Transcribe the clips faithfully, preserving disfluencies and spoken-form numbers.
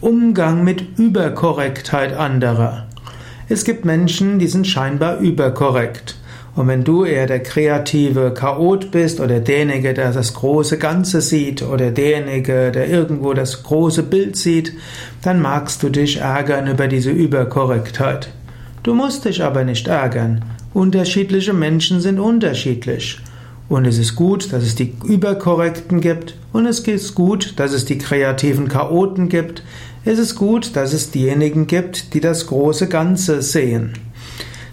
Umgang mit Überkorrektheit anderer. Es gibt Menschen, die sind scheinbar überkorrekt. Und wenn du eher der kreative Chaot bist oder derjenige, der das große Ganze sieht oder derjenige, der irgendwo das große Bild sieht, dann magst du dich ärgern über diese Überkorrektheit. Du musst dich aber nicht ärgern. Unterschiedliche Menschen sind unterschiedlich. Und es ist gut, dass es die Überkorrekten gibt. Und es ist gut, dass es die kreativen Chaoten gibt. Es ist gut, dass es diejenigen gibt, die das große Ganze sehen.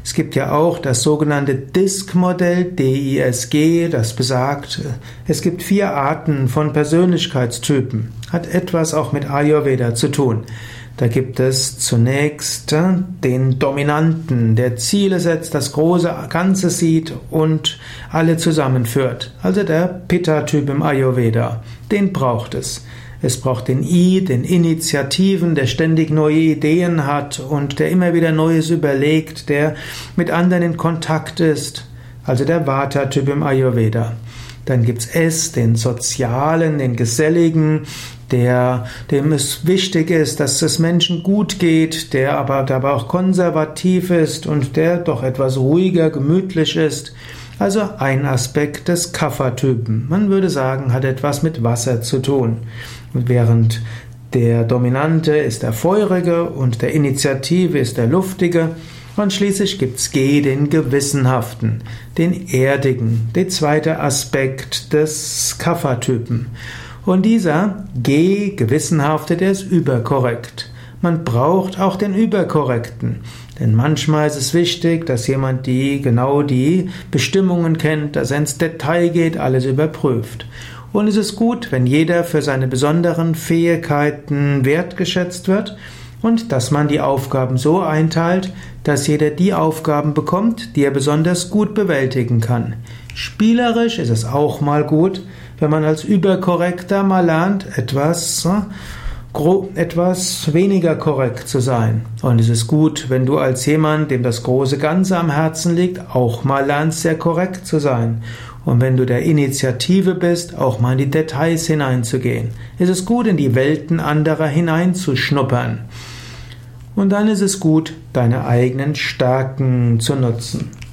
Es gibt ja auch das sogenannte D I S C-Modell, D I S G, das besagt, es gibt vier Arten von Persönlichkeitstypen. Hat etwas auch mit Ayurveda zu tun. Da gibt es zunächst den Dominanten, der Ziele setzt, das große Ganze sieht und alle zusammenführt. Also der Pitta-Typ im Ayurveda, den braucht es. Es braucht den I, den Initiativen, der ständig neue Ideen hat und der immer wieder Neues überlegt, der mit anderen in Kontakt ist. Also der Vata-Typ im Ayurveda. Dann gibt's S, den Sozialen, den Geselligen, der, dem es wichtig ist, dass es Menschen gut geht, der aber dabei auch konservativ ist und der doch etwas ruhiger, gemütlich ist. Also ein Aspekt des Kapha-Typen. Man würde sagen, hat etwas mit Wasser zu tun. Und während der Dominante ist der Feurige und der Initiative ist der Luftige. Und schließlich gibt's G, den Gewissenhaften, den Erdigen, der zweite Aspekt des Kapha-Typen. Und dieser G, Gewissenhafte, der ist überkorrekt. Man braucht auch den Überkorrekten. Denn manchmal ist es wichtig, dass jemand die, genau die Bestimmungen kennt, dass er ins Detail geht, alles überprüft. Und es ist gut, wenn jeder für seine besonderen Fähigkeiten wertgeschätzt wird. Und dass man die Aufgaben so einteilt, dass jeder die Aufgaben bekommt, die er besonders gut bewältigen kann. Spielerisch ist es auch mal gut, wenn man als Überkorrekter mal lernt, etwas, etwas weniger korrekt zu sein. Und es ist gut, wenn du als jemand, dem das große Ganze am Herzen liegt, auch mal lernst, sehr korrekt zu sein. Und wenn du der Initiative bist, auch mal in die Details hineinzugehen. Es ist gut, in die Welten anderer hineinzuschnuppern. Und dann ist es gut, deine eigenen Stärken zu nutzen.